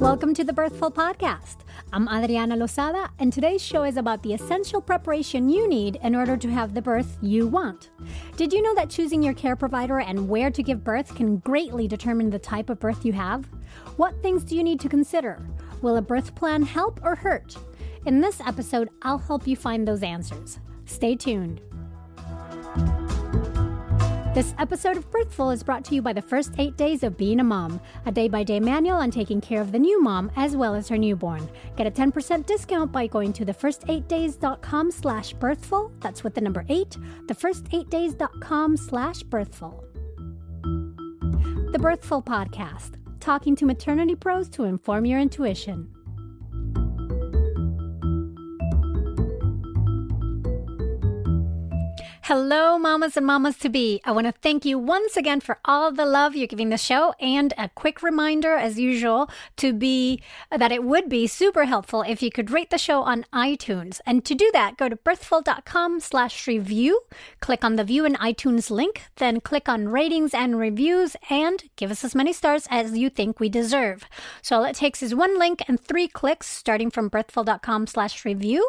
Welcome to the Birthful Podcast. I'm Adriana Lozada, and today's show is about the essential preparation you need in order to have the birth you want. Did you know that choosing your care provider and where to give birth can greatly determine the type of birth you have? What things do you need to consider? Will a birth plan help or hurt? In this episode, I'll help you find those answers. Stay tuned. This episode of Birthful is brought to you by the first 8 days of being a mom, a day-by-day manual on taking care of the new mom as well as her newborn. Get a 10% discount by going to thefirst8days.com/birthful. That's with the number 8, thefirst8days.com/birthful. The Birthful Podcast, talking to maternity pros to inform your intuition. Hello, mamas and mamas-to-be. I want to thank you once again for all the love you're giving the show, and a quick reminder, as usual, that it would be super helpful if you could rate the show on iTunes. And to do that, go to birthful.com/review, click on the View in iTunes link, then click on Ratings and Reviews, and give us as many stars as you think we deserve. So all it takes is one link and 3 clicks, starting from birthful.com/review.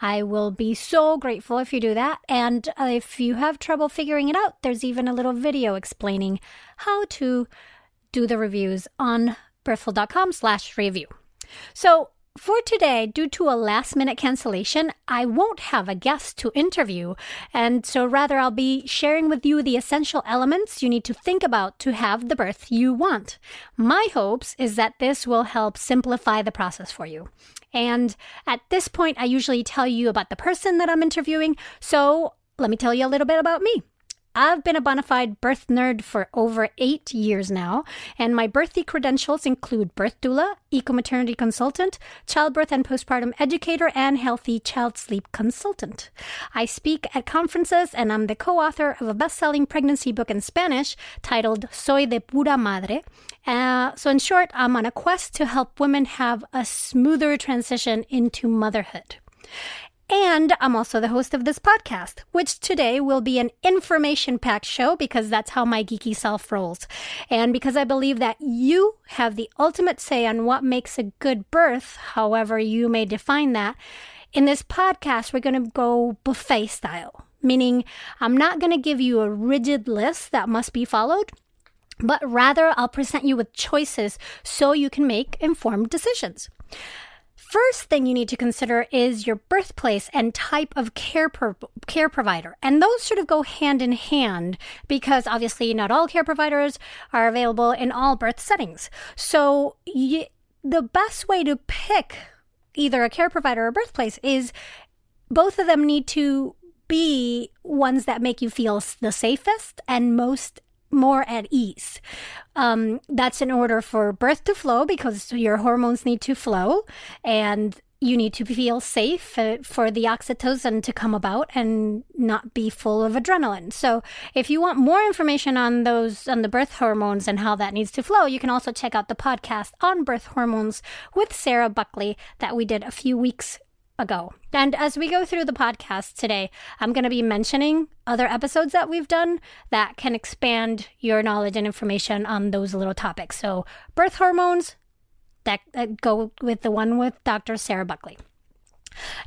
I will be so grateful if you do that, and if you have trouble figuring it out, there's even a little video explaining how to do the reviews on birthful.com/review. So for today, due to a last-minute cancellation, I won't have a guest to interview, and so rather I'll be sharing with you the essential elements you need to think about to have the birth you want. My hopes is that this will help simplify the process for you. And at this point, I usually tell you about the person that I'm interviewing, so let me tell you a little bit about me. I've been a bona fide birth nerd for over 8 years now, and my birthing credentials include birth doula, eco-maternity consultant, childbirth and postpartum educator, and healthy child sleep consultant. I speak at conferences, and I'm the co-author of a best-selling pregnancy book in Spanish titled Soy de Pura Madre. So in short, I'm on a quest to help women have a smoother transition into motherhood. And I'm also the host of this podcast, which today will be an information-packed show because that's how my geeky self rolls. And because I believe that you have the ultimate say on what makes a good birth, however you may define that, in this podcast, we're going to go buffet style, meaning I'm not going to give you a rigid list that must be followed, but rather I'll present you with choices so you can make informed decisions. First thing you need to consider is your birthplace and type of care provider. And those sort of go hand in hand because obviously not all care providers are available in all birth settings. So the best way to pick either a care provider or birthplace is both of them need to be ones that make you feel the safest and more at ease. That's in order for birth to flow because your hormones need to flow and you need to feel safe for the oxytocin to come about and not be full of adrenaline. So if you want more information on the birth hormones and how that needs to flow, you can also check out the podcast on birth hormones with Sarah Buckley that we did a few weeks ago. And as we go through the podcast today, I'm going to be mentioning other episodes that we've done that can expand your knowledge and information on those little topics. So birth hormones, that go with the one with Dr. Sarah Buckley.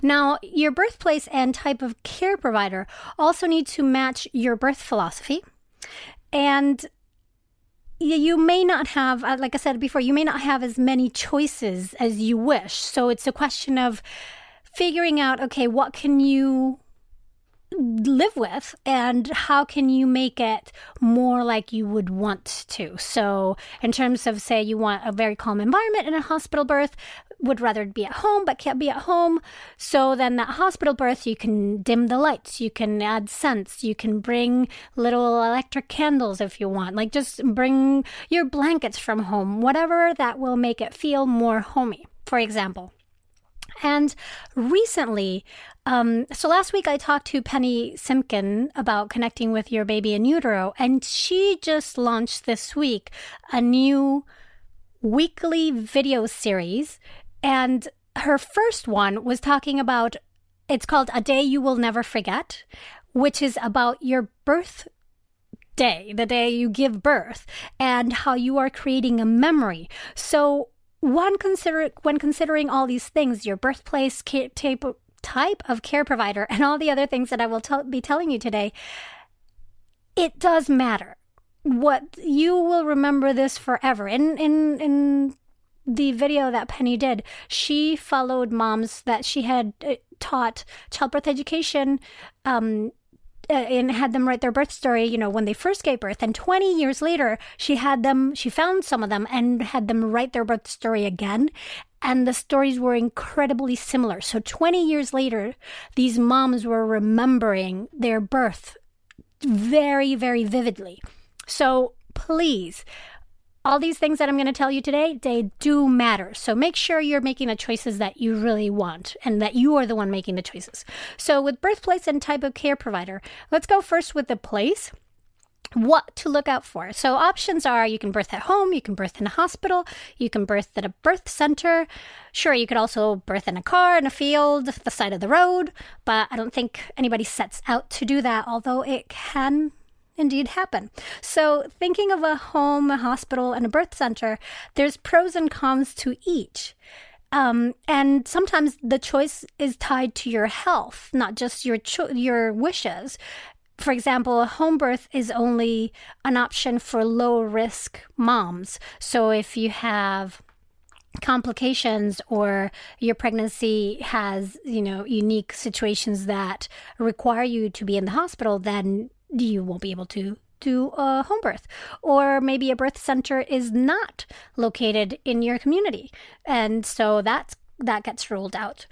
Now, your birthplace and type of care provider also need to match your birth philosophy. And you may not have, like I said before, you may not have as many choices as you wish. So it's a question of figuring out, okay, what can you live with and how can you make it more like you would want to? So in terms of, say, you want a very calm environment in a hospital birth, would rather be at home but can't be at home. So then that hospital birth, you can dim the lights, you can add scents, you can bring little electric candles if you want. Like, just bring your blankets from home, whatever that will make it feel more homey, for example. And recently, so last week I talked to Penny Simkin about connecting with your baby in utero, and she just launched this week a new weekly video series, and her first one was talking about, it's called A Day You Will Never Forget, which is about your birth day, the day you give birth, and how you are creating a memory. So when considering all these things, your birthplace, type of care provider, and all the other things that I will be telling you today, it does matter. What you will remember this forever. In the video that Penny did, she followed moms that she had taught childbirth education and had them write their birth story, you know, when they first gave birth. And 20 years later, she found some of them and had them write their birth story again. And the stories were incredibly similar. So 20 years later, these moms were remembering their birth very, very vividly. So please, all these things that I'm going to tell you today, they do matter. So make sure you're making the choices that you really want and that you are the one making the choices. So with birthplace and type of care provider, let's go first with the place. What to look out for. So options are, you can birth at home, you can birth in a hospital, you can birth at a birth center. Sure, you could also birth in a car, in a field, the side of the road, but I don't think anybody sets out to do that, although it can indeed happen. So thinking of a home, a hospital, and a birth center, there's pros and cons to each. And sometimes the choice is tied to your health, not just your wishes. For example, a home birth is only an option for low-risk moms. So if you have complications or your pregnancy has, you know, unique situations that require you to be in the hospital, then you won't be able to do a home birth. Or maybe a birth center is not located in your community. And so that gets ruled out.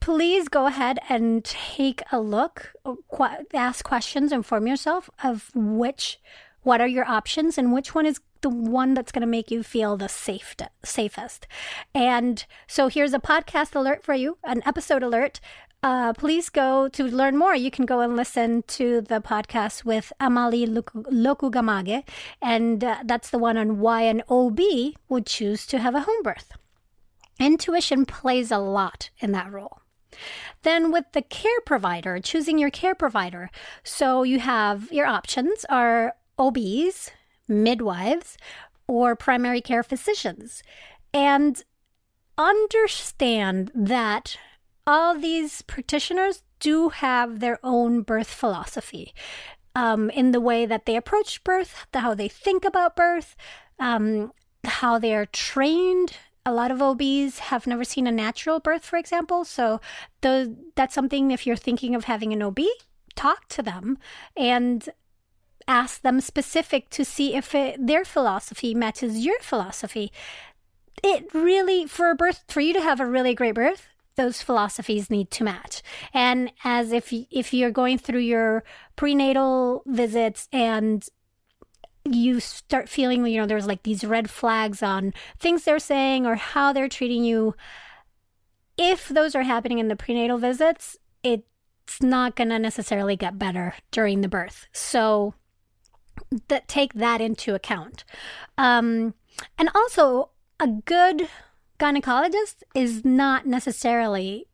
Please go ahead and take a look, ask questions, inform yourself of what are your options and which one is the one that's going to make you feel the safest. And so here's a podcast alert for you, an episode alert. Please go to learn more. You can go and listen to the podcast with Amalie Lokugamage, and that's the one on why an OB would choose to have a home birth. Intuition plays a lot in that role. Then with the care provider, choosing your care provider. So you have your options are OBs, midwives, or primary care physicians. And understand that all these practitioners do have their own birth philosophy in the way that they approach birth, how they think about birth, how they are trained. A lot of OBs have never seen a natural birth, for example. So that's something, if you're thinking of having an OB, talk to them and ask them specific to see if their philosophy matches your philosophy. It really, for you to have a really great birth, those philosophies need to match. And as if you're going through your prenatal visits and you start feeling, you know, there's like these red flags on things they're saying or how they're treating you. If those are happening in the prenatal visits, it's not going to necessarily get better during the birth. So take that into account. And also, a good gynecologist is not necessarily...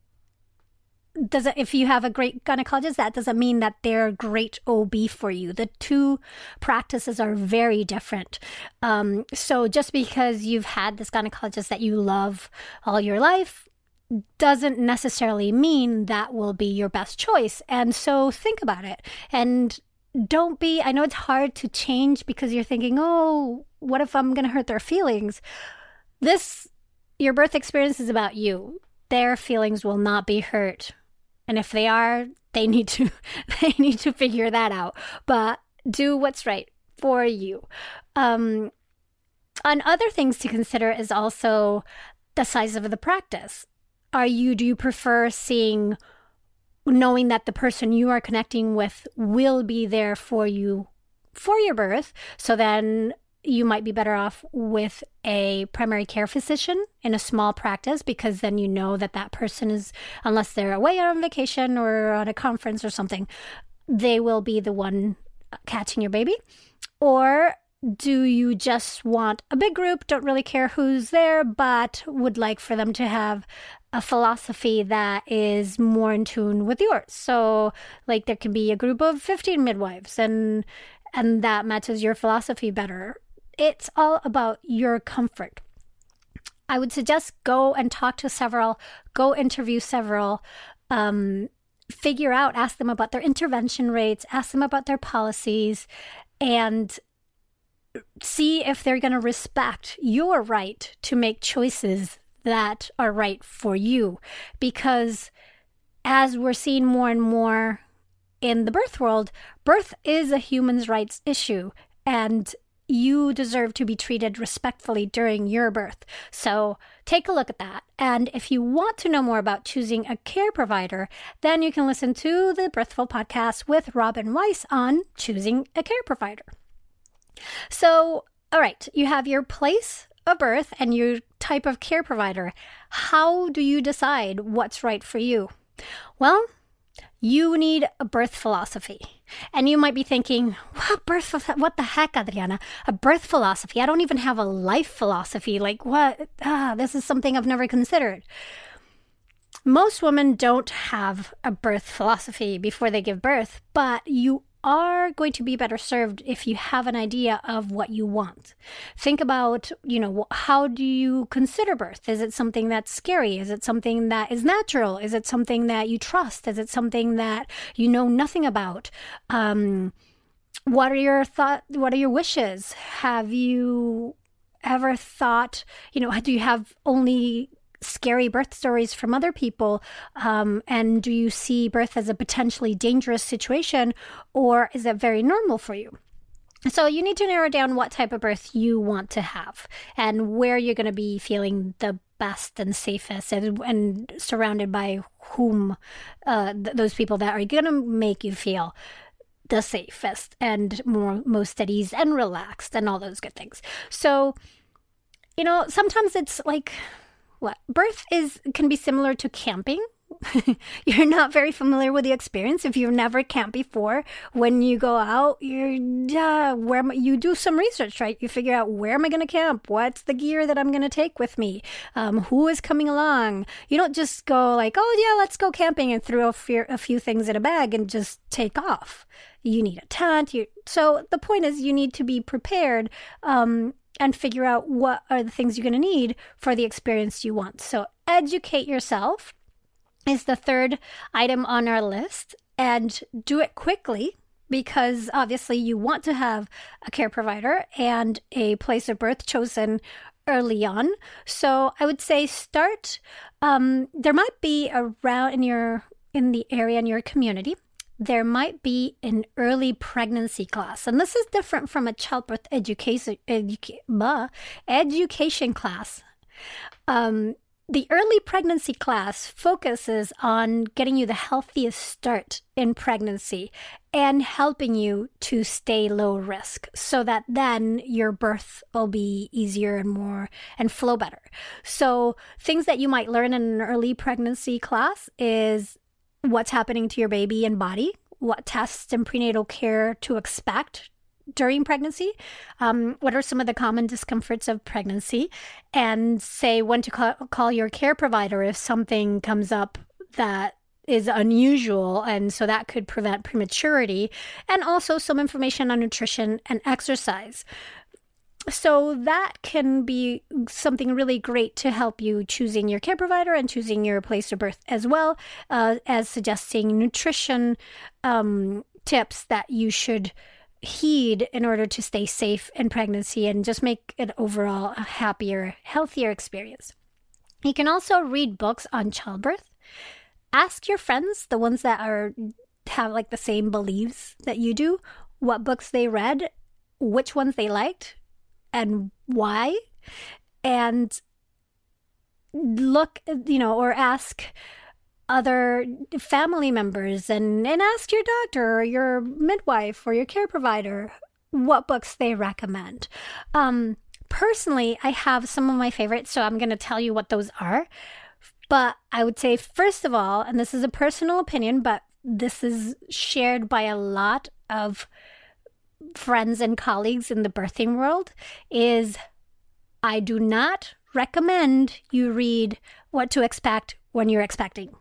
if you have a great gynecologist, that doesn't mean that they're a great OB for you. The two practices are very different. So just because you've had this gynecologist that you love all your life doesn't necessarily mean that will be your best choice. And so think about it. And don't be, I know it's hard to change because you're thinking, oh, what if I'm going to hurt their feelings? Your birth experience is about you. Their feelings will not be hurt. And if they are, they need to figure that out. But do what's right for you. And other things to consider is also the size of the practice. Do you prefer knowing that the person you are connecting with will be there for you for your birth? So then you might be better off with a primary care physician in a small practice, because then you know that person is, unless they're away on vacation or on a conference or something, they will be the one catching your baby. Or Do you just want a big group, don't really care who's there, but would like for them to have a philosophy that is more in tune with yours? So like there can be a group of 15 midwives and that matches your philosophy better. It's all about your comfort. I would suggest go and talk to several, go interview several, figure out, ask them about their intervention rates, ask them about their policies, and see if they're going to respect your right to make choices that are right for you. Because as we're seeing more and more in the birth world, birth is a human rights issue, and you deserve to be treated respectfully during your birth. So take a look at that. And if you want to know more about choosing a care provider, then you can listen to the Birthful podcast with Robin Weiss on choosing a care provider. So, all right, you have your place of birth and your type of care provider. How do you decide what's right for you? Well, you need a birth philosophy. And you might be thinking, what the heck, Adriana? A birth philosophy? I don't even have a life philosophy. Like, what? This is something I've never considered. Most women don't have a birth philosophy before they give birth, but you are going to be better served if you have an idea of what you want. Think about, how do you consider birth? Is it something that's scary? Is it something that is natural? Is it something that you trust? Is it something that you know nothing about? What are your thoughts? What are your wishes? Have you ever thought, do you have only scary birth stories from other people, and do you see birth as a potentially dangerous situation, or is that very normal for you? So you need to narrow down what type of birth you want to have and where you're going to be feeling the best and safest and surrounded by whom, those people that are going to make you feel the safest and most at ease and relaxed and all those good things. So, sometimes it's like, birth can be similar to camping. You're not very familiar with the experience if you've never camped before. When you go out, you do some research, right? You figure out, where am I going to camp? What's the gear that I'm going to take with me? Who is coming along? You don't just go like, oh yeah, let's go camping and throw a few things in a bag and just take off. You need a tent. So the point is, you need to be prepared. And figure out what are the things you're going to need for the experience you want. So educate yourself is the third item on our list, and do it quickly because obviously you want to have a care provider and a place of birth chosen early on. So I would say start, there might be around in the area in your community, there might be an early pregnancy class. And this is different from a childbirth education class. The early pregnancy class focuses on getting you the healthiest start in pregnancy and helping you to stay low risk so that then your birth will be easier and more and flow better. So things that you might learn in an early pregnancy class is what's happening to your baby and body, what tests and prenatal care to expect during pregnancy, what are some of the common discomforts of pregnancy, and say when to call your care provider if something comes up that is unusual, and so that could prevent prematurity, and also some information on nutrition and exercise. So that can be something really great to help you choosing your care provider and choosing your place of birth, as well as suggesting nutrition tips that you should heed in order to stay safe in pregnancy and just make it overall a happier, healthier experience. You can also read books on childbirth. Ask your friends, the ones that have like the same beliefs that you do, what books they read, which ones they liked, and why, and look, or ask other family members and ask your doctor or your midwife or your care provider what books they recommend. Personally, I have some of my favorites, so I'm going to tell you what those are. But I would say, first of all, and this is a personal opinion, but this is shared by a lot of friends and colleagues in the birthing world is I do not recommend you read What to Expect When You're Expecting.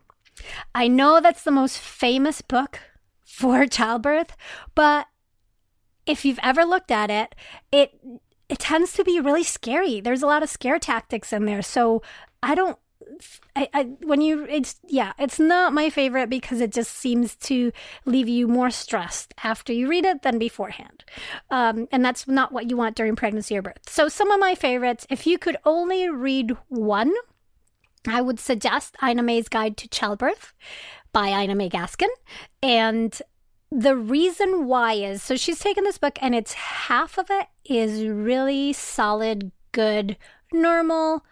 I know that's the most famous book for childbirth, but if you've ever looked at it, it tends to be really scary. There's a lot of scare tactics in there. So it's not my favorite because it just seems to leave you more stressed after you read it than beforehand. And that's not what you want during pregnancy or birth. So some of my favorites, if you could only read one, I would suggest Ina May's Guide to Childbirth by Ina May Gaskin. And the reason why is, so she's taken this book and it's half of it is really solid, good, normal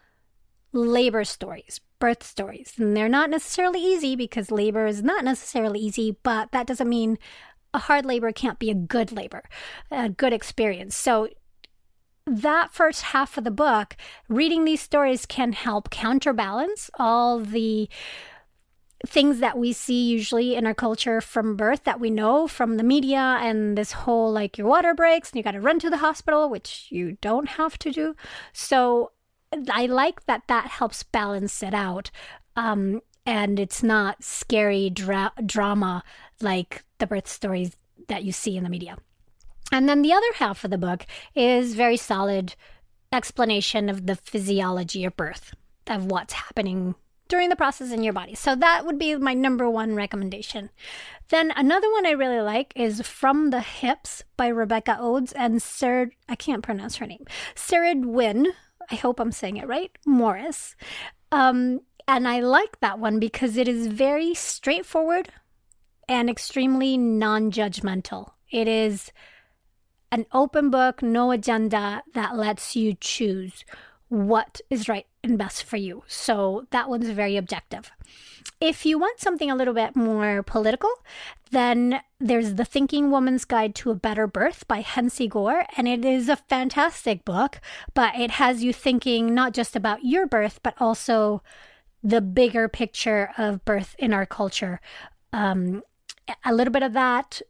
labor stories, birth stories. And they're not necessarily easy because labor is not necessarily easy, but that doesn't mean a hard labor can't be a good labor, a good experience. So that first half of the book, reading these stories can help counterbalance all the things that we see usually in our culture from birth that we know from the media and this whole like your water breaks and you got to run to the hospital, which you don't have to do. So I like that helps balance it out. And it's not scary drama like the birth stories that you see in the media. And then the other half of the book is very solid explanation of the physiology of birth, of what's happening during the process in your body. So that would be my number one recommendation. Then another one I really like is From the Hips by Rebecca Odes and I can't pronounce her name, Cerid Wynne, I hope I'm saying it right, Morris. And I like that one because it is very straightforward and extremely non-judgmental. It is an open book, no agenda, that lets you choose what is right and best for you. So that one's very objective. If you want something a little bit more political, then there's The Thinking Woman's Guide to a Better Birth by Henci Goer, and it is a fantastic book, but it has you thinking not just about your birth, but also the bigger picture of birth in our culture. A little bit of that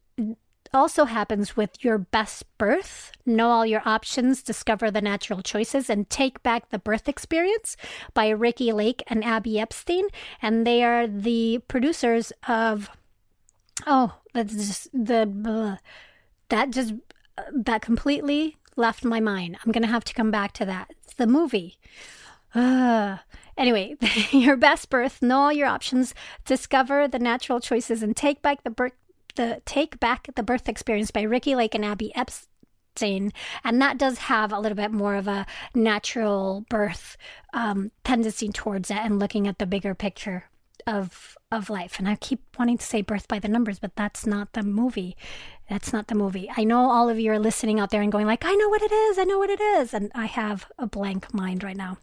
also happens with Your Best Birth, Know All Your Options, Discover the Natural Choices, and Take Back the Birth Experience by Ricky Lake and Abby Epstein. And they are the producers of, that completely left my mind. I'm going to have to come back to that. It's the movie. Anyway, Your Best Birth, Know All Your Options, Discover the Natural Choices, and Take Back the Birth Experience by Ricky Lake and Abby Epstein, and that does have a little bit more of a natural birth tendency towards it and looking at the bigger picture of life. And I keep wanting to say Birth by the Numbers, but that's not the movie. I know all of you are listening out there and going like, I know what it is, and I have a blank mind right now.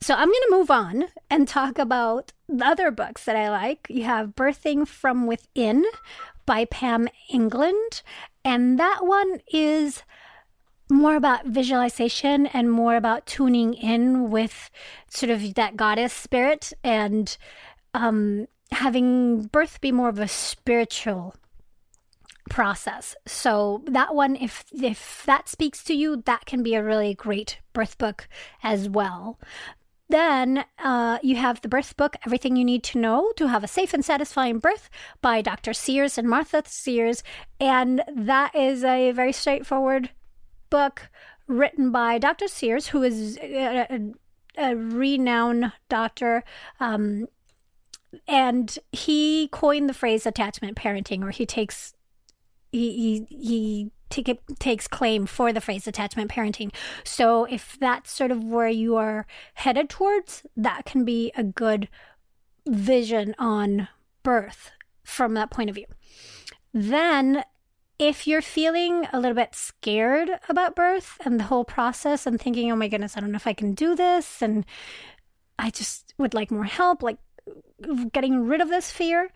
So I'm going to move on and talk about the other books that I like. You have Birthing from Within by Pam England. And that one is more about visualization and more about tuning in with sort of that goddess spirit and having birth be more of a spiritual process. So that one, if that speaks to you, that can be a really great birth book as well. Then you have the birth book, Everything You Need to Know to Have a Safe and Satisfying Birth by Dr. Sears and Martha Sears. And that is a very straightforward book written by Dr. Sears, who is a renowned doctor. And he coined the phrase attachment parenting, or he takes claim for the phrase attachment parenting. So if that's sort of where you are headed towards, that can be a good vision on birth from that point of view. Then if you're feeling a little bit scared about birth and the whole process and thinking, oh my goodness, I don't know if I can do this, and I just would like more help, like getting rid of this fear,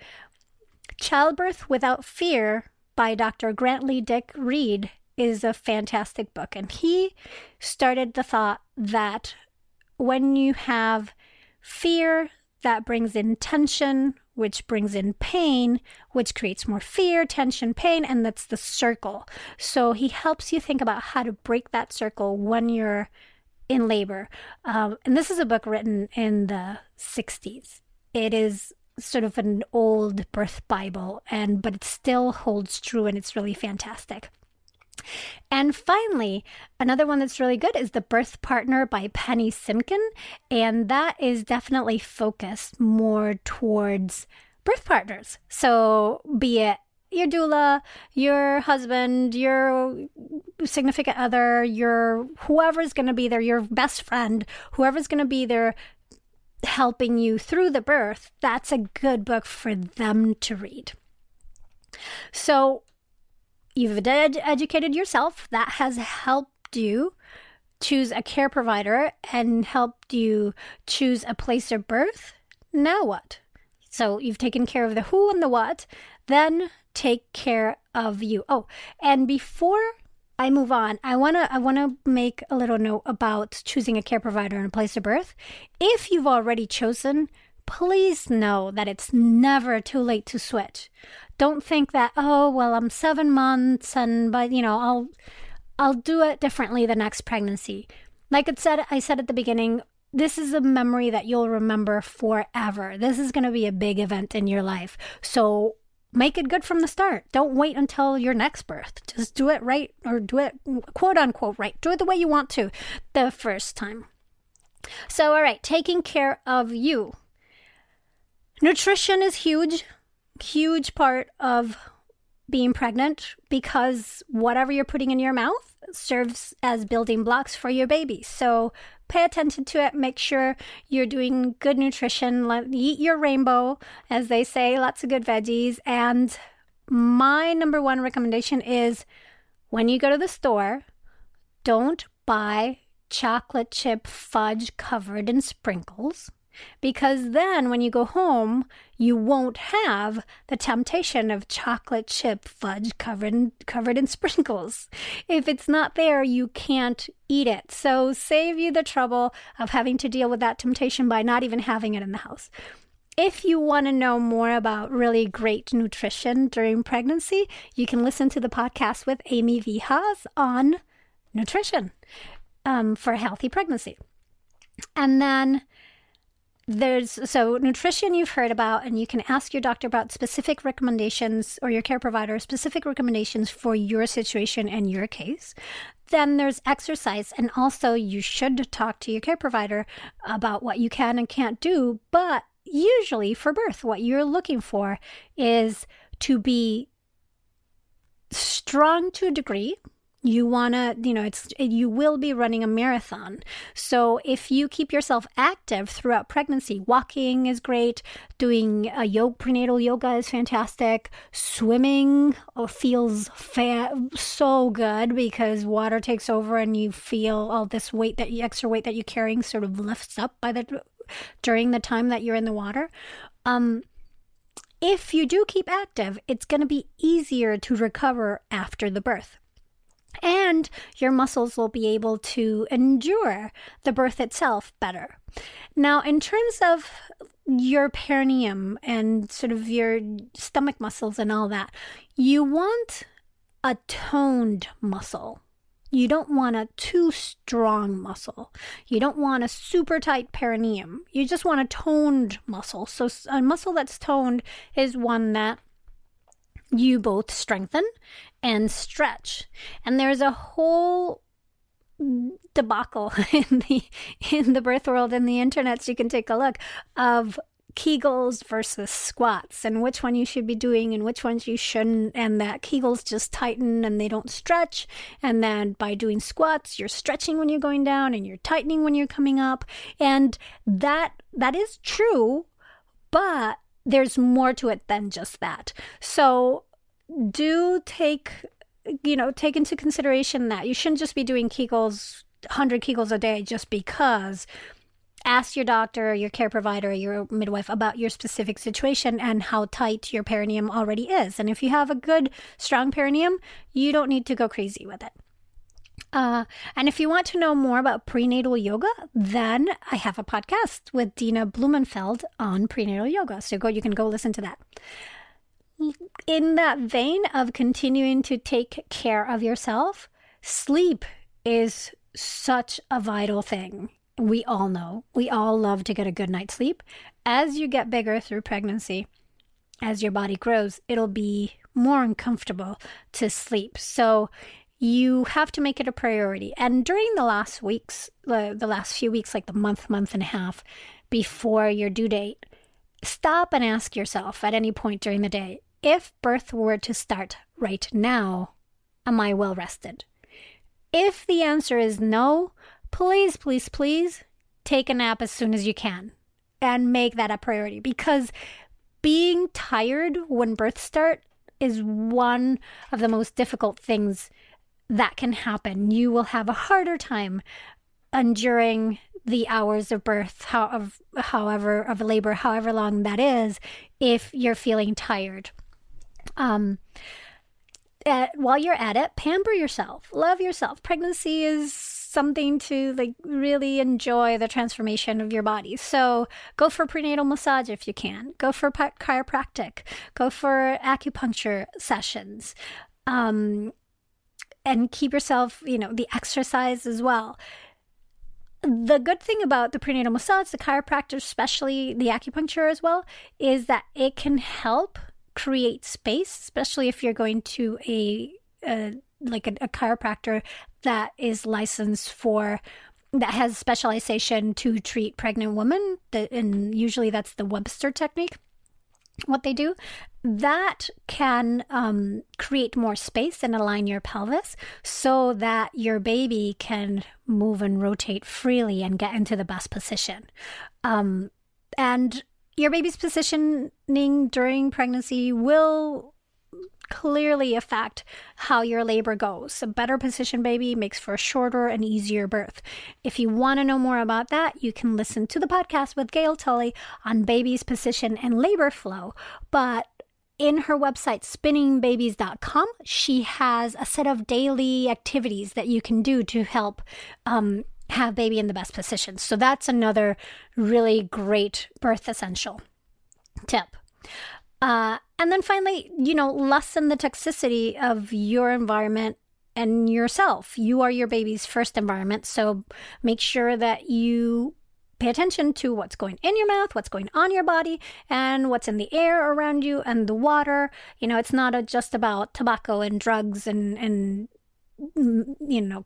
Childbirth Without Fear by Dr. Grantly Dick-Read is a fantastic book. And he started the thought that when you have fear, that brings in tension, which brings in pain, which creates more fear, tension, pain, and that's the circle. So he helps you think about how to break that circle when you're in labor. And this is a book written in the 60s. It is sort of an old birth Bible, but it still holds true, and it's really fantastic. And finally, another one that's really good is The Birth Partner by Penny Simkin, and that is definitely focused more towards birth partners. So be it your doula, your husband, your significant other, your whoever's going to be there, your best friend, whoever's going to be there helping you through the birth, that's a good book for them to read. So you've educated yourself. That has helped you choose a care provider and helped you choose a place of birth. Now what? So you've taken care of the who and the what. Then take care of you. Oh, and before I move on, I wanna make a little note about choosing a care provider and a place of birth. If you've already chosen, please know that it's never too late to switch. Don't think that, oh, well, I'm 7 months and, but, you know, I'll do it differently the next pregnancy. Like I said at the beginning, this is a memory that you'll remember forever. This is going to be a big event in your life. So make it good from the start. Don't wait until your next birth. Just do it right, or do it quote unquote right. Do it the way you want to the first time. So, all right, taking care of you. Nutrition is huge part of being pregnant, because whatever you're putting in your mouth serves as building blocks for your baby. So pay attention to it. Make sure you're doing good nutrition. Eat your rainbow, as they say, lots of good veggies. And my number one recommendation is, when you go to the store, don't buy chocolate chip fudge covered in sprinkles. Because then when you go home, you won't have the temptation of chocolate chip fudge covered in sprinkles. If it's not there, you can't eat it. So save you the trouble of having to deal with that temptation by not even having it in the house. If you want to know more about really great nutrition during pregnancy, you can listen to the podcast with Amy V. Haas on nutrition for a healthy pregnancy. And then so nutrition you've heard about, and you can ask your doctor about specific recommendations, or your care provider, specific recommendations for your situation and your case. Then there's exercise, and also you should talk to your care provider about what you can and can't do. But usually for birth, what you're looking for is to be strong to a degree. You want to, you know, you will be running a marathon. So if you keep yourself active throughout pregnancy, walking is great. Doing prenatal yoga is fantastic. Swimming feels so good, because water takes over and you feel all this weight, extra weight that you're carrying sort of lifts up during the time that you're in the water. If you do keep active, it's going to be easier to recover after the birth. And your muscles will be able to endure the birth itself better. Now, in terms of your perineum and sort of your stomach muscles and all that, you want a toned muscle. You don't want a too strong muscle. You don't want a super tight perineum. You just want a toned muscle. So a muscle that's toned is one that you both strengthen and stretch. And there's a whole debacle in the birth world and the internet, so you can take a look, of Kegels versus squats, and which one you should be doing and which ones you shouldn't, and that Kegels just tighten and they don't stretch, and then by doing squats you're stretching when you're going down and you're tightening when you're coming up. And that is true, but there's more to it than just that. So do take into consideration that you shouldn't just be doing Kegels, 100 Kegels a day just because. Ask your doctor, your care provider, your midwife about your specific situation and how tight your perineum already is. And if you have a good, strong perineum, you don't need to go crazy with it. And if you want to know more about prenatal yoga, then I have a podcast with Dina Blumenfeld on prenatal yoga. So you can go listen to that. In that vein of continuing to take care of yourself, sleep is such a vital thing. We all know. We all love to get a good night's sleep. As you get bigger through pregnancy, as your body grows, it'll be more uncomfortable to sleep. So you have to make it a priority. And during the last few weeks, like the month and a half before your due date, stop and ask yourself at any point during the day, if birth were to start right now, am I well rested? If the answer is no, please take a nap as soon as you can and make that a priority, because being tired when birth starts is one of the most difficult things that can happen. You will have a harder time enduring the hours of birth, of labor, however long that is, if you're feeling tired. While you're at it, pamper yourself, love yourself. Pregnancy is something to really enjoy the transformation of your body. So go for prenatal massage if you can. Go for chiropractic. Go for acupuncture sessions. And keep yourself, the exercise as well. The good thing about the prenatal massage, the chiropractor, especially the acupuncture as well, is that it can help create space, especially if you're going to a chiropractor that is licensed that has specialization to treat pregnant women. And usually that's the Webster technique. What they do, that can create more space and align your pelvis so that your baby can move and rotate freely and get into the best position. And your baby's positioning during pregnancy will clearly affect how your labor goes. A better positioned baby makes for a shorter and easier birth. If you want to know more about that, you can listen to the podcast with Gail Tully on baby's position and labor flow. But in her website, spinningbabies.com, she has a set of daily activities that you can do to help have baby in the best position. So that's another really great birth essential tip. And then finally, lessen the toxicity of your environment and yourself. You are your baby's first environment, so make sure that you pay attention to what's going in your mouth, what's going on your body, and what's in the air around you and the water. It's not just about tobacco and drugs and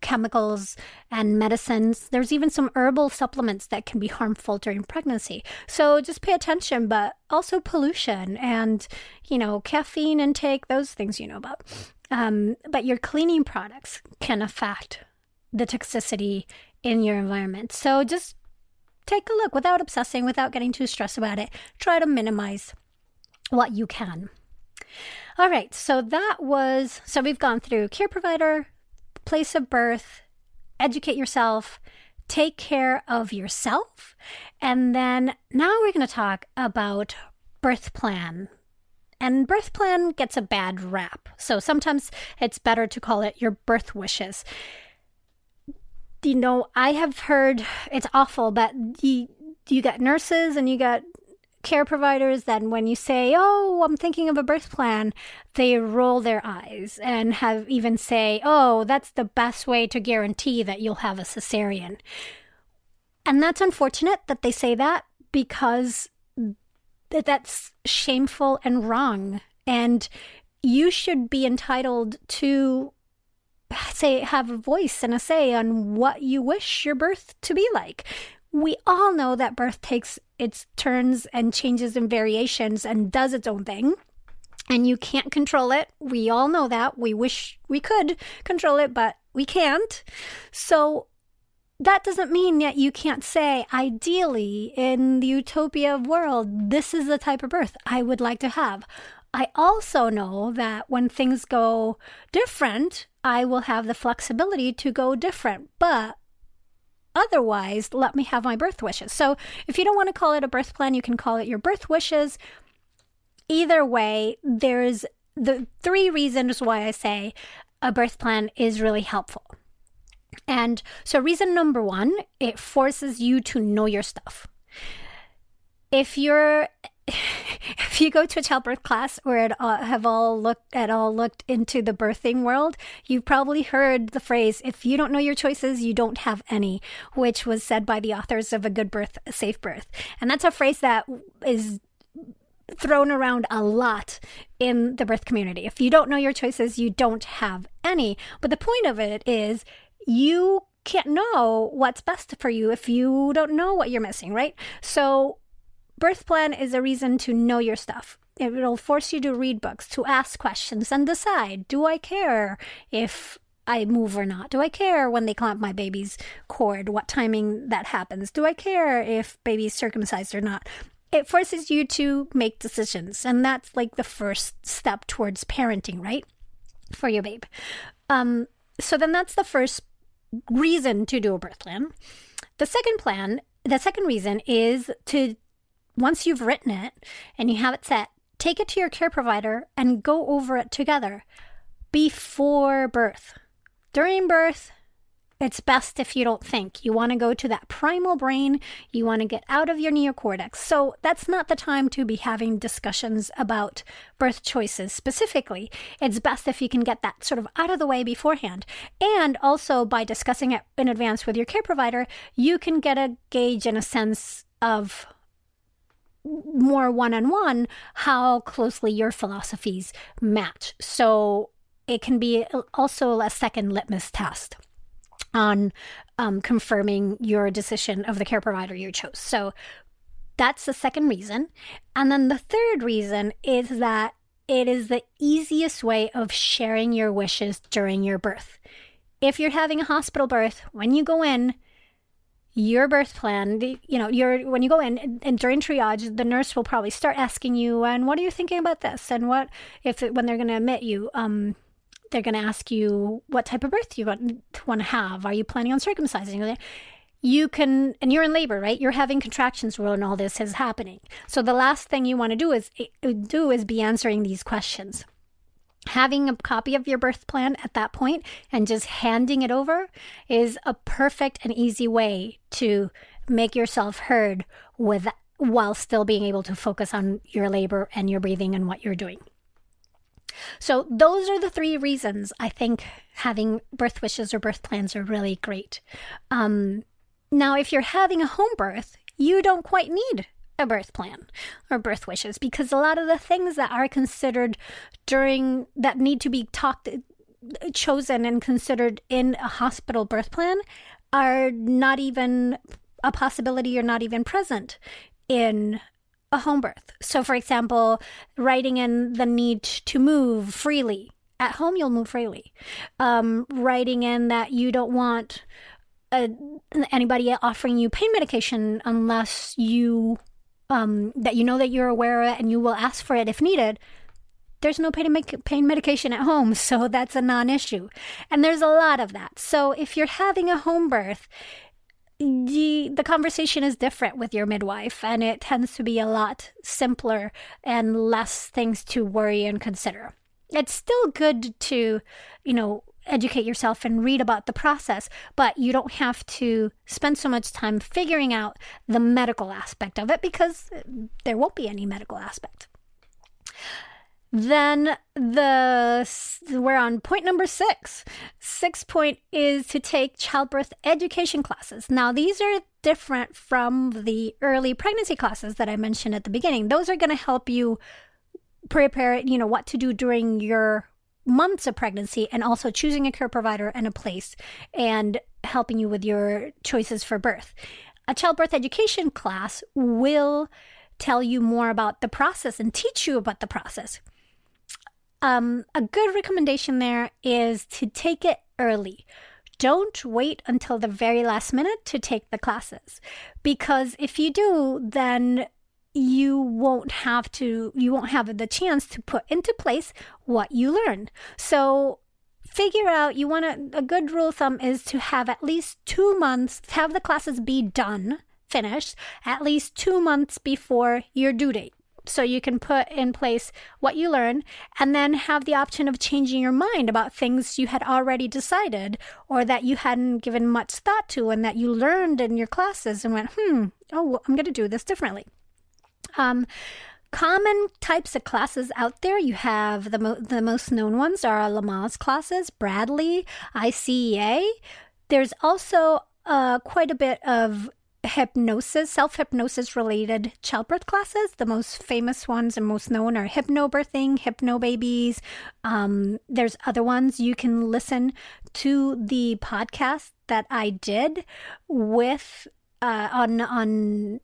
chemicals and medicines. There's even some herbal supplements that can be harmful during pregnancy. So just pay attention, but also pollution and, caffeine intake, those things you know about. But your cleaning products can affect the toxicity in your environment. So just take a look without obsessing, without getting too stressed about it. Try to minimize what you can. All right. So we've gone through care provider, place of birth, educate yourself, take care of yourself. And then now we're going to talk about birth plan. And birth plan gets a bad rap. So sometimes it's better to call it your birth wishes. I have heard it's awful, but you got nurses and you got care providers that when you say, oh, I'm thinking of a birth plan, they roll their eyes and have even say, oh, that's the best way to guarantee that you'll have a cesarean. And that's unfortunate that they say that, because that's shameful and wrong. And you should be entitled to have a voice and a say on what you wish your birth to be like. We all know that birth takes its turns and changes and variations and does its own thing, and you can't control it. We all know that. We wish we could control it, but we can't. So that doesn't mean that you can't say, ideally, in the utopia world, this is the type of birth I would like to have. I also know that when things go different, I will have the flexibility to go different, but otherwise, let me have my birth wishes. So if you don't want to call it a birth plan, you can call it your birth wishes. Either way, there's the three reasons why I say a birth plan is really helpful. And so reason number one, it forces you to know your stuff. If you go to a childbirth class or have all looked into the birthing world, you've probably heard the phrase, if you don't know your choices, you don't have any, which was said by the authors of A Good Birth, A Safe Birth. And that's a phrase that is thrown around a lot in the birth community. If you don't know your choices, you don't have any. But the point of it is you can't know what's best for you if you don't know what you're missing, right? So birth plan is a reason to know your stuff. It will force you to read books, to ask questions and decide, do I care if I move or not? Do I care when they clamp my baby's cord, what timing that happens? Do I care if baby's circumcised or not? It forces you to make decisions. And that's like the first step towards parenting, right? For your babe. So then that's the first reason to do a birth plan. The second reason is to, once you've written it and you have it set, take it to your care provider and go over it together before birth. During birth, it's best if you don't think. You want to go to that primal brain. You want to get out of your neocortex. So that's not the time to be having discussions about birth choices specifically. It's best if you can get that sort of out of the way beforehand. And also by discussing it in advance with your care provider, you can get a gauge and a sense of more one-on-one how closely your philosophies match. So it can be also a second litmus test on confirming your decision of the care provider you chose. So that's the second reason. And then the third reason is that it is the easiest way of sharing your wishes during your birth. If you're having a hospital birth, when you go in, your birth plan, when you go in and during triage, the nurse will probably start asking you, and what are you thinking about this? And when they're going to admit you, they're going to ask you what type of birth you want to have. Are you planning on circumcising? You can, and you're in labor, right? You're having contractions when all this is happening. So the last thing you want to do is be answering these questions. Having a copy of your birth plan at that point and just handing it over is a perfect and easy way to make yourself heard while still being able to focus on your labor and your breathing and what you're doing. So those are the three reasons I think having birth wishes or birth plans are really great. Now, if you're having a home birth, you don't quite need a birth plan or birth wishes, because a lot of the things that are considered during that need to be chosen and considered in a hospital birth plan are not even a possibility or not even present in a home birth. So for example, writing in the need to move freely. At home, you'll move freely. Writing in that you don't want anybody offering you pain medication unless you, that you know that you're aware of it and you will ask for it if needed. There's no pain medication at home, so that's a non-issue. And there's a lot of that. So if you're having a home birth, the conversation is different with your midwife, and it tends to be a lot simpler and less things to worry and consider. It's still good to, educate yourself and read about the process, but you don't have to spend so much time figuring out the medical aspect of it because there won't be any medical aspect. Then we're on point number 6. 6th point is to take childbirth education classes. Now, these are different from the early pregnancy classes that I mentioned at the beginning. Those are going to help you prepare, what to do during your months of pregnancy and also choosing a care provider and a place and helping you with your choices for birth. A childbirth education class will tell you more about the process and teach you about the process. A good recommendation there is to take it early. Don't wait until the very last minute to take the classes, because if you do, then you won't have the chance to put into place what you learn. So figure out, a good rule of thumb is to have at least 2 months, have the classes be finished at least 2 months before your due date. So you can put in place what you learn and then have the option of changing your mind about things you had already decided or that you hadn't given much thought to and that you learned in your classes and went, I'm going to do this differently. Common types of classes out there, you have the most known ones are Lamaze classes, Bradley, ICEA. There's also quite a bit of hypnosis, self-hypnosis related childbirth classes. The most famous ones and most known are hypnobirthing, hypnobabies. There's other ones. You can listen to the podcast that I did with on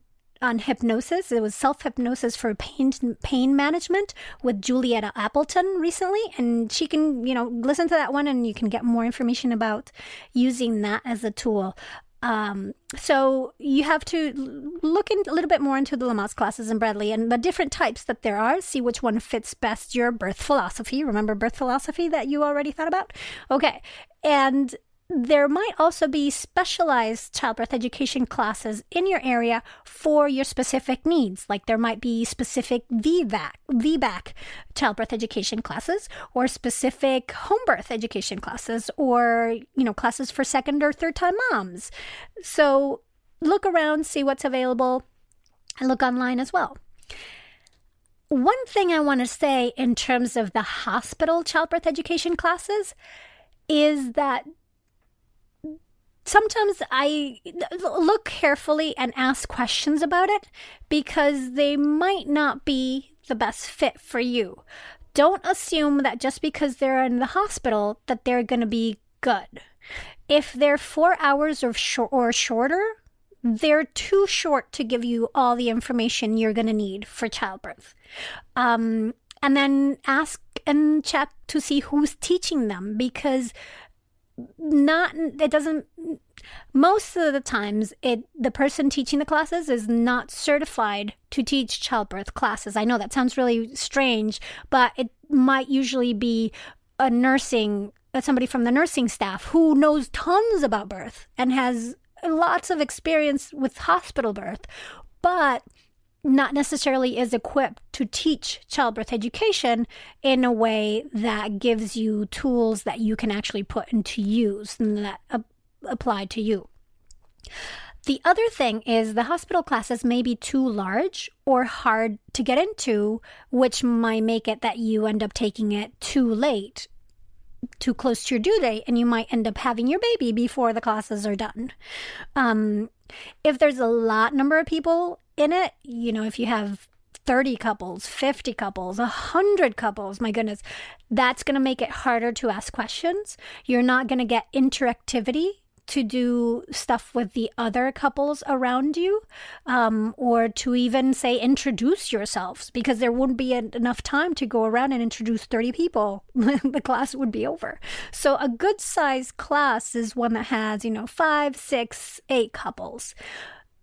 hypnosis. It was self-hypnosis for pain management with Julietta Appleton recently. And she can, listen to that one and you can get more information about using that as a tool. So you have to look a little bit more into the Lamaze classes and Bradley and the different types that there are. See which one fits best your birth philosophy. Remember birth philosophy that you already thought about? Okay. And there might also be specialized childbirth education classes in your area for your specific needs. Like there might be specific VBAC childbirth education classes or specific home birth education classes or, classes for second or third time moms. So look around, see what's available, and look online as well. One thing I want to say in terms of the hospital childbirth education classes is that sometimes I look carefully and ask questions about it because they might not be the best fit for you. Don't assume that just because they're in the hospital that they're going to be good. If they're 4 hours or shorter, they're too short to give you all the information you're going to need for childbirth. And then ask and check to see who's teaching them because most of the times the person teaching the classes is not certified to teach childbirth classes. I know that sounds really strange, but it might usually be somebody from the nursing staff who knows tons about birth and has lots of experience with hospital birth, but not necessarily is equipped to teach childbirth education in a way that gives you tools that you can actually put into use and that apply to you. The other thing is the hospital classes may be too large or hard to get into, which might make it that you end up taking it too late, too close to your due date, and you might end up having your baby before the classes are done. If there's a number of people in it, if you have 30 couples, 50 couples, 100 couples, my goodness, that's going to make it harder to ask questions. You're not going to get interactivity to do stuff with the other couples around you, or to even say introduce yourselves, because there wouldn't be enough time to go around and introduce 30 people. The class would be over. So a good sized class is one that has 5, 6, 8 couples.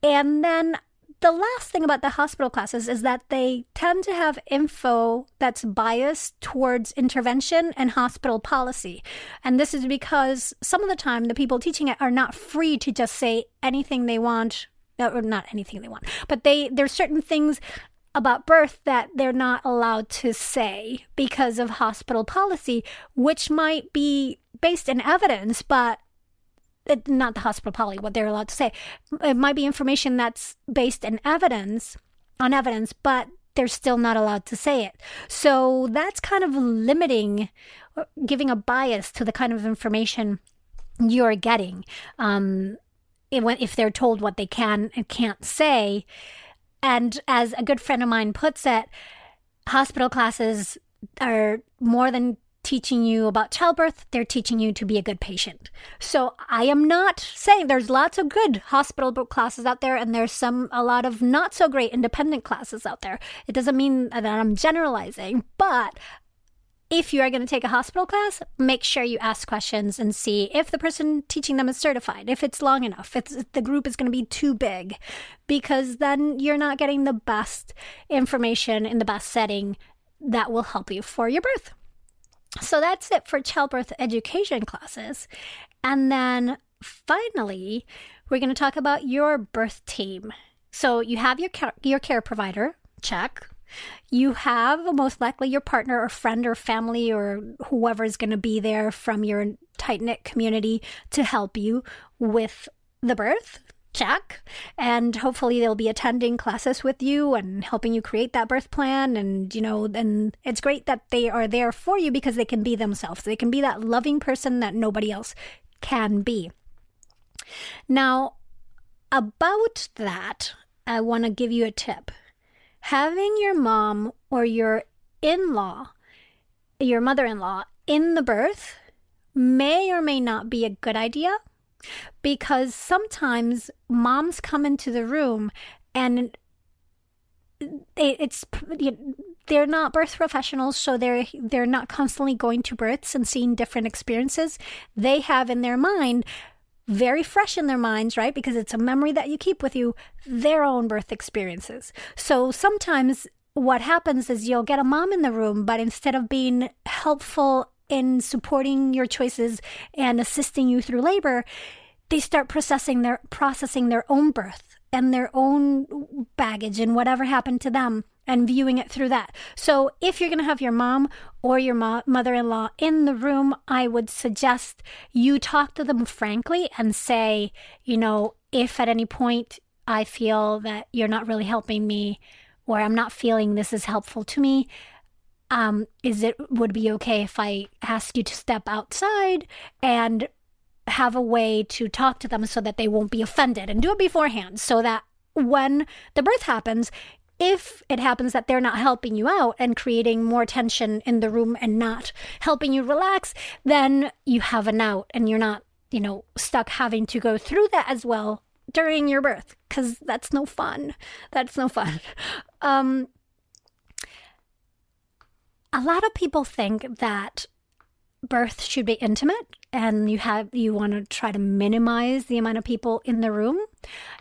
And then the last thing about the hospital classes is that they tend to have info that's biased towards intervention and hospital policy. And this is because some of the time the people teaching it are not free to just say anything they want, or not anything they want, but there's certain things about birth that they're not allowed to say because of hospital policy, which might be based in evidence, but not the hospital policy, what they're allowed to say. It might be information that's based on evidence, but they're still not allowed to say it. So that's kind of limiting, giving a bias to the kind of information you're getting. If they're told what they can and can't say. And as a good friend of mine puts it, hospital classes are more than teaching you about childbirth, they're teaching you to be a good patient. So I am not saying there's lots of good hospital classes out there, and there's a lot of not so great independent classes out there. It doesn't mean that I'm generalizing, but if you are going to take a hospital class, make sure you ask questions and see if the person teaching them is certified, if it's long enough, if the group is going to be too big, because then you're not getting the best information in the best setting that will help you for your birth. So that's it for childbirth education classes. And then finally, we're going to talk about your birth team. So you have your care provider, check. You have most likely your partner or friend or family or whoever is going to be there from your tight-knit community to help you with the birth. Check. And hopefully they'll be attending classes with you and helping you create that birth plan. And, you know, and it's great that they are there for you because they can be themselves. They can be that loving person that nobody else can be. Now, about that, I want to give you a tip. Having your mom or your mother-in-law in the birth may or may not be a good idea, because sometimes moms come into the room and they're not birth professionals, so they're not constantly going to births and seeing different experiences. They have in their mind, very fresh in their minds, right? Because it's a memory that you keep with you, their own birth experiences. So sometimes what happens is you'll get a mom in the room, but instead of being helpful in supporting your choices and assisting you through labor, they start processing their own birth and their own baggage and whatever happened to them and viewing it through that. So if you're going to have your mom or your mother-in-law in the room, I would suggest you talk to them frankly and say, you know, if at any point I feel that you're not really helping me or I'm not feeling this is helpful to me, would be okay if I ask you to step outside and have a way to talk to them so that they won't be offended, and do it beforehand so that when the birth happens, if it happens that they're not helping you out and creating more tension in the room and not helping you relax, then you have an out and you're not, you know, stuck having to go through that as well during your birth, because that's no fun. A lot of people think that birth should be intimate and you want to try to minimize the amount of people in the room.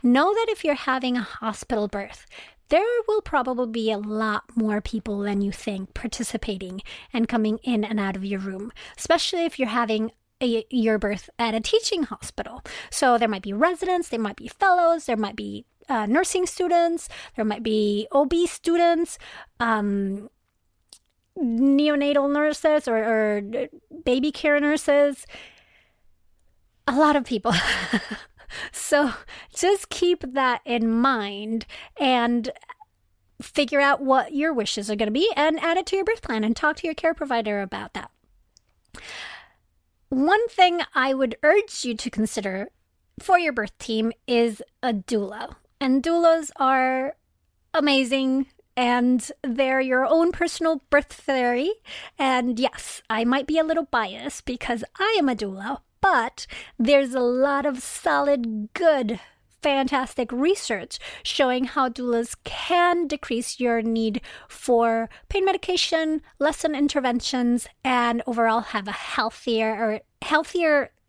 Know that if you're having a hospital birth, there will probably be a lot more people than you think participating and coming in and out of your room, especially if you're having your birth at a teaching hospital. So there might be residents, there might be fellows, there might be nursing students, there might be OB students, neonatal nurses or baby care nurses, a lot of people. So just keep that in mind and figure out what your wishes are going to be and add it to your birth plan and talk to your care provider about that. One thing I would urge you to consider for your birth team is a doula. And doulas are amazing. And they're your own personal birth fairy. And yes, I might be a little biased because I am a doula, but there's a lot of solid, good, fantastic research showing how doulas can decrease your need for pain medication, lessen interventions, and overall have a healthier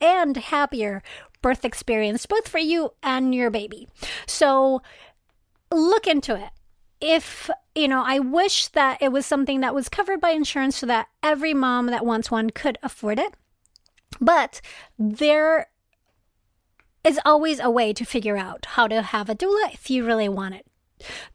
and happier birth experience, both for you and your baby. So look into it. If, you know, I wish that it was something that was covered by insurance so that every mom that wants one could afford it. But there is always a way to figure out how to have a doula if you really want it.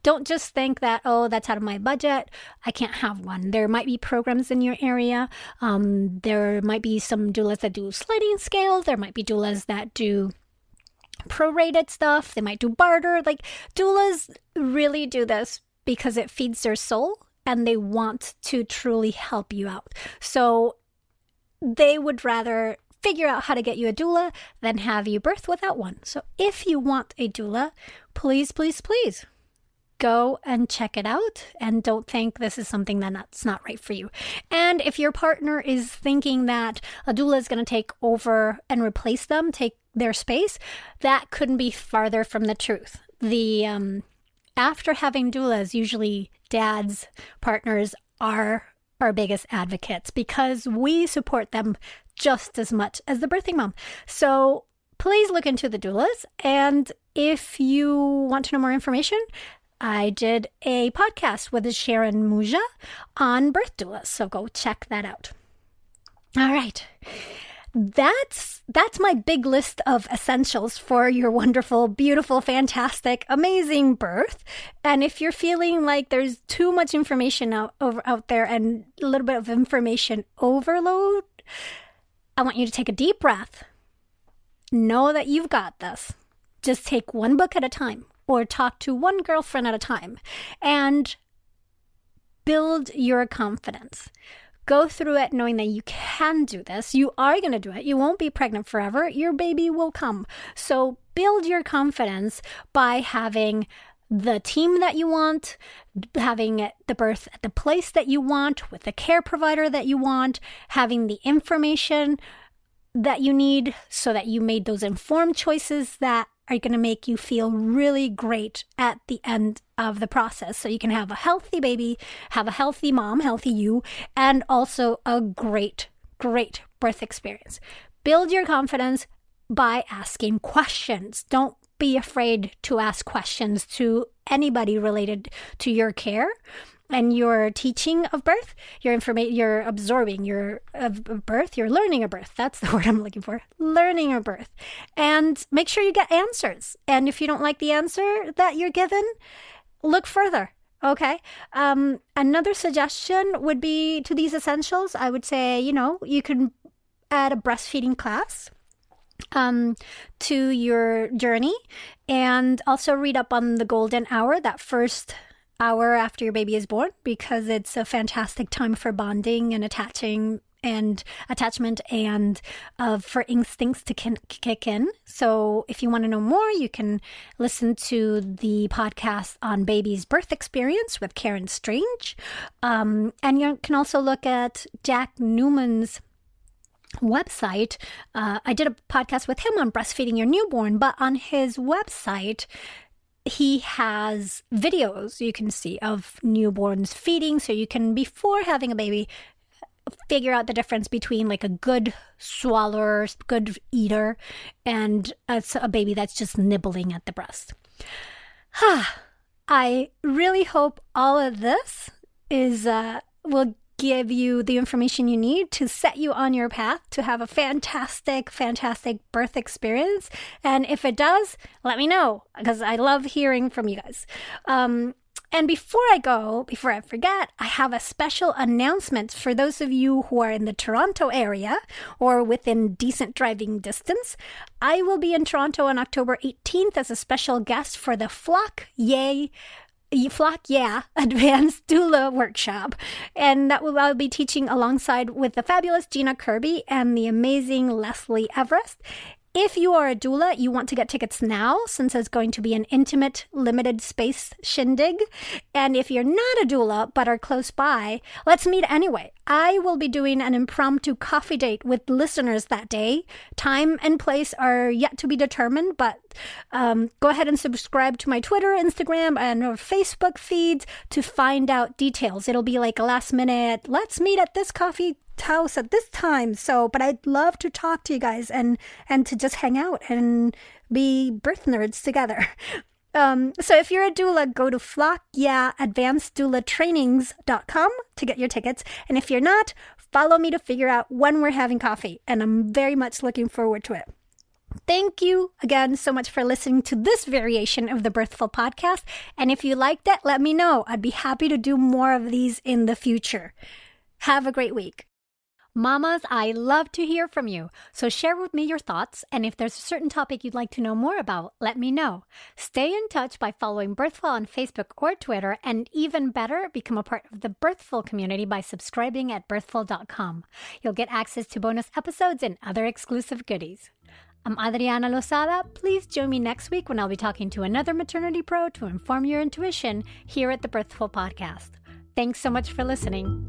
Don't just think that, oh, that's out of my budget, I can't have one. There might be programs in your area. There might be some doulas that do sliding scales. There might be doulas that do prorated stuff. They might do barter. Like, doulas really do this because it feeds their soul and they want to truly help you out. So they would rather figure out how to get you a doula than have you birth without one. So if you want a doula, please, please, please go and check it out, and don't think this is something that's not right for you. And if your partner is thinking that a doula is going to take over and replace them, take their space, that couldn't be farther from the truth. The after having doulas, usually dads, partners are our biggest advocates because we support them just as much as the birthing mom. So please look into the doulas. And if you want to know more information, I did a podcast with Sharon Muja on birth doulas. So go check that out. All right. That's my big list of essentials for your wonderful, beautiful, fantastic, amazing birth. And if you're feeling like there's too much information out there and a little bit of information overload, I want you to take a deep breath. Know that you've got this. Just take one book at a time or talk to one girlfriend at a time and build your confidence. Go through it knowing that you can do this. You are going to do it. You won't be pregnant forever. Your baby will come. So build your confidence by having the team that you want, having the birth at the place that you want, with the care provider that you want, having the information that you need so that you made those informed choices that are going to make you feel really great at the end of the process. So you can have a healthy baby, have a healthy mom, healthy you, and also a great, great birth experience. Build your confidence by asking questions. Don't be afraid to ask questions to anybody related to your care and your teaching of birth, your absorbing of birth, your learning of birth. That's the word I'm looking for, learning of birth. And make sure you get answers. And if you don't like the answer that you're given, look further, okay? Another suggestion would be to these essentials, I would say, you can add a breastfeeding class to your journey and also read up on the golden hour, that first hour after your baby is born, because it's a fantastic time for bonding and attachment and for instincts to kick in. So if you want to know more, you can listen to the podcast on baby's birth experience with Karen Strange. And you can also look at Jack Newman's website. I did a podcast with him on breastfeeding your newborn, but on his website, he has videos you can see of newborns feeding, so you can, before having a baby, figure out the difference between like a good swallower, good eater, and a baby that's just nibbling at the breast. I really hope all of this will give you the information you need to set you on your path to have a fantastic, fantastic birth experience. And if it does, let me know, because I love hearing from you guys. And before I forget, I have a special announcement for those of you who are in the Toronto area or within decent driving distance. I will be in Toronto on October 18th as a special guest for the Flock Yeah Advanced Doula Workshop, and that will I'll be teaching alongside with the fabulous Gina Kirby and the amazing Leslie Everest. If you are a doula, you want to get tickets now, since it's going to be an intimate, limited space shindig. And if you're not a doula but are close by, let's meet anyway. I will be doing an impromptu coffee date with listeners that day. Time and place are yet to be determined, but go ahead and subscribe to my Twitter, Instagram, and our Facebook feeds to find out details. It'll be like a last minute, let's meet at this coffee house at this time. So, but I'd love to talk to you guys and to just hang out and be birth nerds together. So if you're a doula, go to flockyeahadvanceddoulatrainings.com to get your tickets. And if you're not, follow me to figure out when we're having coffee. And I'm very much looking forward to it. Thank you again so much for listening to this variation of the Birthful podcast. And if you liked it, let me know. I'd be happy to do more of these in the future. Have a great week. Mamas, I love to hear from you. So share with me your thoughts, and if there's a certain topic you'd like to know more about, let me know. Stay in touch by following Birthful on Facebook or Twitter, and even better, become a part of the Birthful community by subscribing at birthful.com. You'll get access to bonus episodes and other exclusive goodies. I'm Adriana Lozada. Please join me next week when I'll be talking to another maternity pro to inform your intuition here at the Birthful podcast. Thanks so much for listening.